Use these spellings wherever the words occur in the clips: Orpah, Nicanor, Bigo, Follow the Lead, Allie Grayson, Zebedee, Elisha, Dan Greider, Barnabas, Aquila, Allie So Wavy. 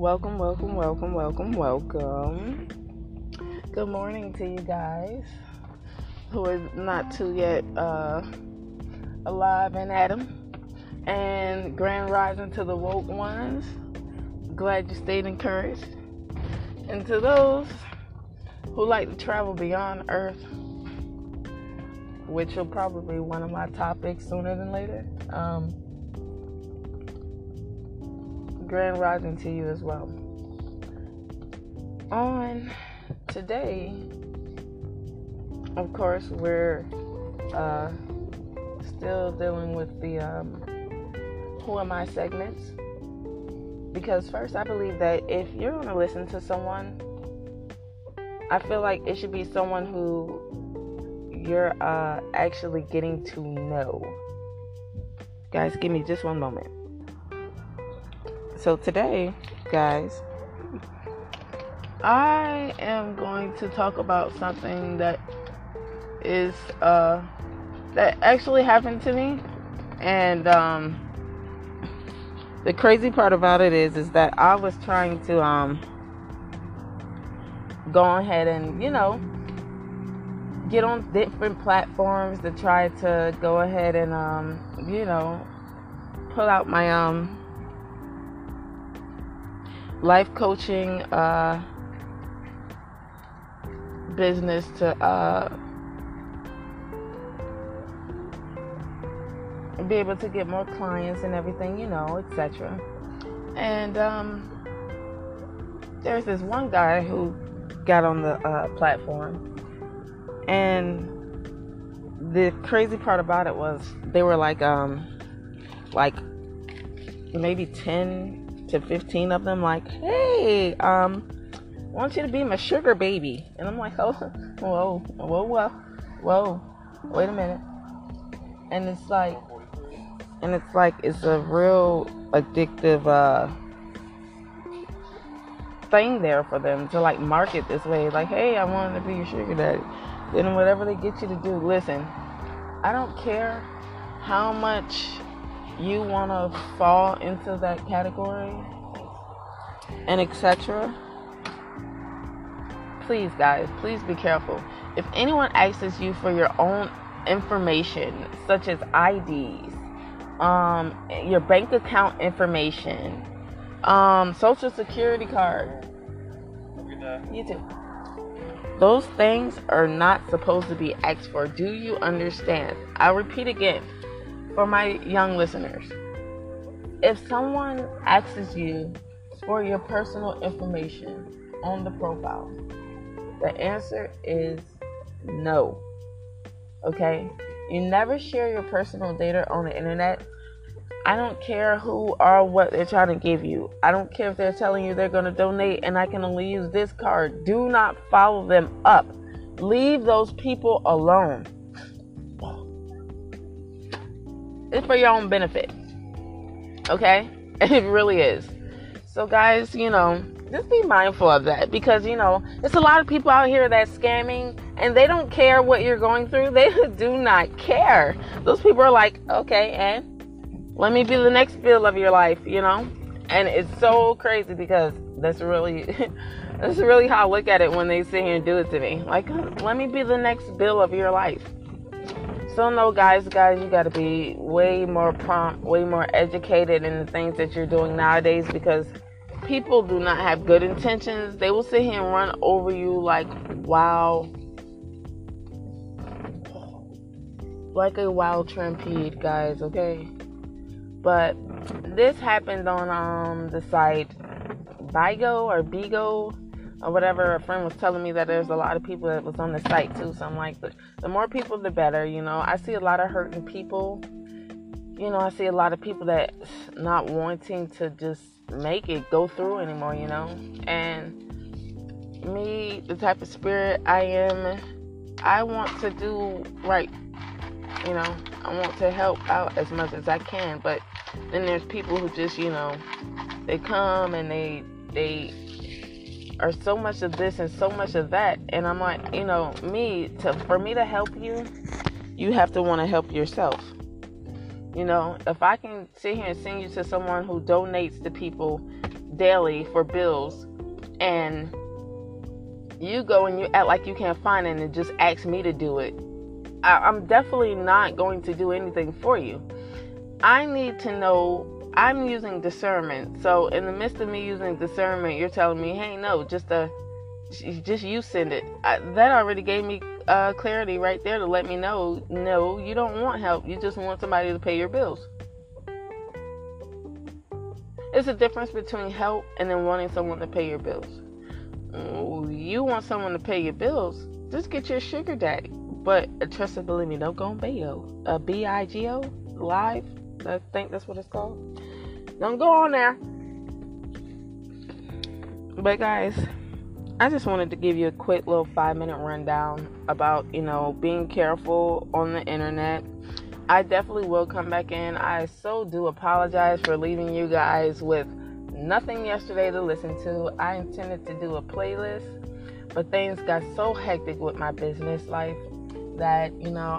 Welcome. Good morning to you guys who is not too yet alive and at 'em. And grand rising to the woke ones. Glad you stayed encouraged. And to those who like to travel beyond Earth, which will probably be one of my topics sooner than later, grand rising to you as well. On today, of course, we're still dealing with the Who Am I segments, because first, I believe that if you're going to listen to someone, I feel like it should be someone who you're actually getting to know. Guys, give me just one moment. So today, guys, I am going to talk about something that is that actually happened to me, and the crazy part about it is that I was trying to go ahead and, you know, get on different platforms to try to go ahead and you know, pull out my life coaching business to be able to get more clients and everything, you know, etc. And there's this one guy who got on the platform, and the crazy part about it was they were like maybe 10 to 15 of them, like, hey, I want you to be my sugar baby. And I'm like, oh, whoa, wait a minute. And it's like it's a real addictive thing there for them to like market this way, like, hey, I want to be your sugar daddy. Then whatever they get you to do, listen, I don't care how much you want to fall into that category and etc. Please, guys, please be careful. If anyone asks you for your own information, such as IDs, your bank account information, social security card, you too, those things are not supposed to be asked for. Do you understand? I'll repeat again. For my young listeners, if someone asks you for your personal information on the profile, the answer is no. Okay? You never share your personal data on the internet. I don't care who or what they're trying to give you. I don't care if they're telling you they're going to donate and I can only use this card. Do not follow them up. Leave those people alone. It's for your own benefit, okay? It really is. So, guys, you know, just be mindful of that, because, you know, there's a lot of people out here that's scamming, and they don't care what you're going through. They do not care. Those people are like, okay, and let me be the next field of your life, you know? And it's so crazy, because that's really how I look at it when they sit here and do it to me. Like, let me be the next bill of your life. So no, guys, you got to be way more prompt, way more educated in the things that you're doing nowadays, because people do not have good intentions. They will sit here and run over you like, wow, like a wild stampede, guys, okay? But this happened on the site Bigo, or whatever. A friend was telling me that there's a lot of people that was on the site too, so I'm like, the more people the better, you know. I see a lot of hurting people, you know. I see a lot of people that not wanting to just make it go through anymore, you know. And me, the type of spirit I am, I want to do right, you know. I want to help out as much as I can, but then there's people who just, you know, they come and they or so much of this and so much of that, and I'm like, you know, for me to help you, you have to want to help yourself, you know. If I can sit here and send you to someone who donates to people daily for bills, and you go and you act like you can't find it and just ask me to do it, I'm definitely not going to do anything for you. I need to know. I'm using discernment. So in the midst of me using discernment, you're telling me, hey, no, just you send it. That already gave me clarity right there to let me know, no, you don't want help. You just want somebody to pay your bills. It's a difference between help and then wanting someone to pay your bills. You want someone to pay your bills, just get your sugar daddy. But trust and believe me, don't go on Bigo. Bigo Live, I think that's what it's called. Don't go on there. But guys, I just wanted to give you a quick little 5-minute rundown about, being careful on the internet. I definitely will come back in. I so do apologize for leaving you guys with nothing yesterday to listen to. I intended to do a playlist, but things got so hectic with my business life that,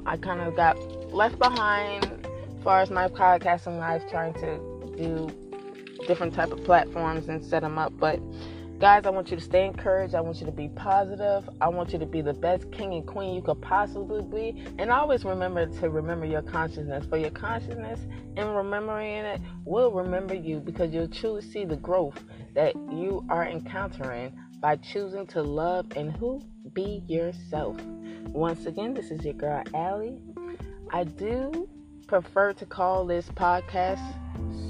I kind of got left behind as far as my podcasting life, trying to do different type of platforms and set them up. But guys, I want you to stay encouraged. I want you to be positive. I want you to be the best king and queen you could possibly be. And always remember your consciousness. For your consciousness and remembering it will remember you, because you'll truly see the growth that you are encountering by choosing to love and be yourself. Once again, this is your girl, Allie. I do prefer to call this podcast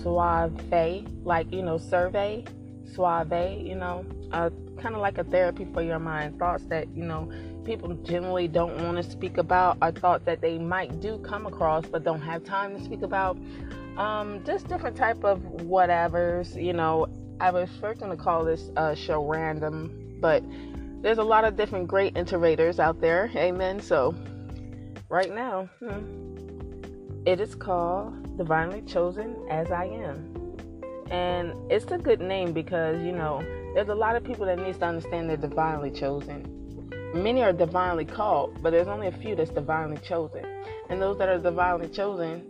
Suave, survey. Suave, kind of like a therapy for your mind. Thoughts that, people generally don't want to speak about, or thoughts that they might do come across but don't have time to speak about. Just different type of whatevers, I was first going to call this show random, but there's a lot of different great innovators out there. Amen. So right now, it is called Divinely Chosen As I Am. And it's a good name because, there's a lot of people that needs to understand they're divinely chosen. Many are divinely called, but there's only a few that's divinely chosen. And those that are divinely chosen,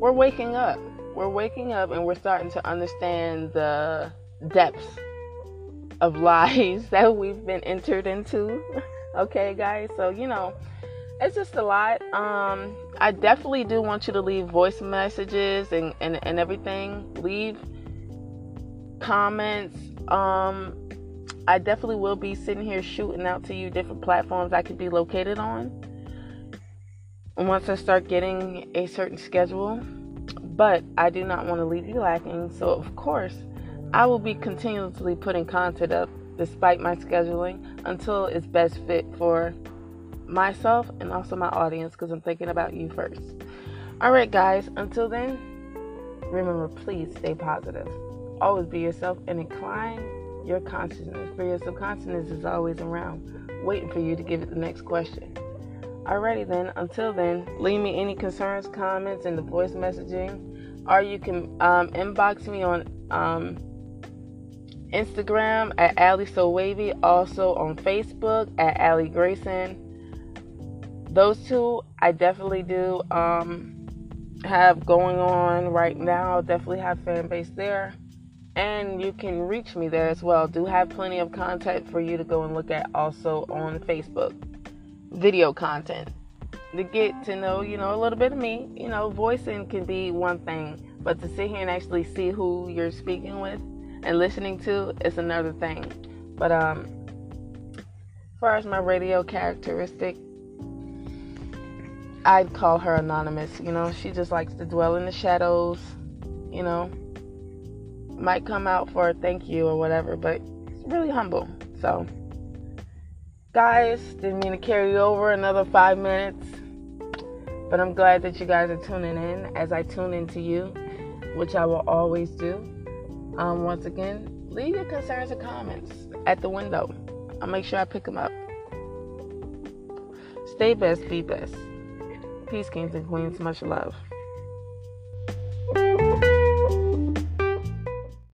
we're waking up. We're waking up and we're starting to understand the depths of lies that we've been entered into. Okay, guys? So, it's just a lot. I definitely do want you to leave voice messages and everything. Leave comments. I definitely will be sitting here shooting out to you different platforms I could be located on once I start getting a certain schedule. But I do not want to leave you lacking. So, of course, I will be continuously putting content up despite my scheduling until it's best fit for myself and also my audience, because I'm thinking about you first. All right, guys, until then, remember, please stay positive. Always be yourself and incline your consciousness, for your subconscious is always around waiting for you to give it the next question. Alrighty then, until then, leave me any concerns, comments in the voice messaging, or you can inbox me on Instagram at Allie So Wavy, also on Facebook at Allie Grayson. Those two I definitely do have going on right now. Definitely have fan base there. And you can reach me there as well. Do have plenty of content for you to go and look at also on Facebook. Video content. To get to know, a little bit of me. Voicing can be one thing. But to sit here and actually see who you're speaking with and listening to is another thing. But as far as my radio characteristic, I'd call her anonymous. She just likes to dwell in the shadows, might come out for a thank you or whatever, but it's really humble. So guys, didn't mean to carry over another 5 minutes, but I'm glad that you guys are tuning in as I tune into you, which I will always do. Once again, leave your concerns and comments at the window. I'll make sure I pick them up. Stay best, be best. Peace, kings and queens. Much love.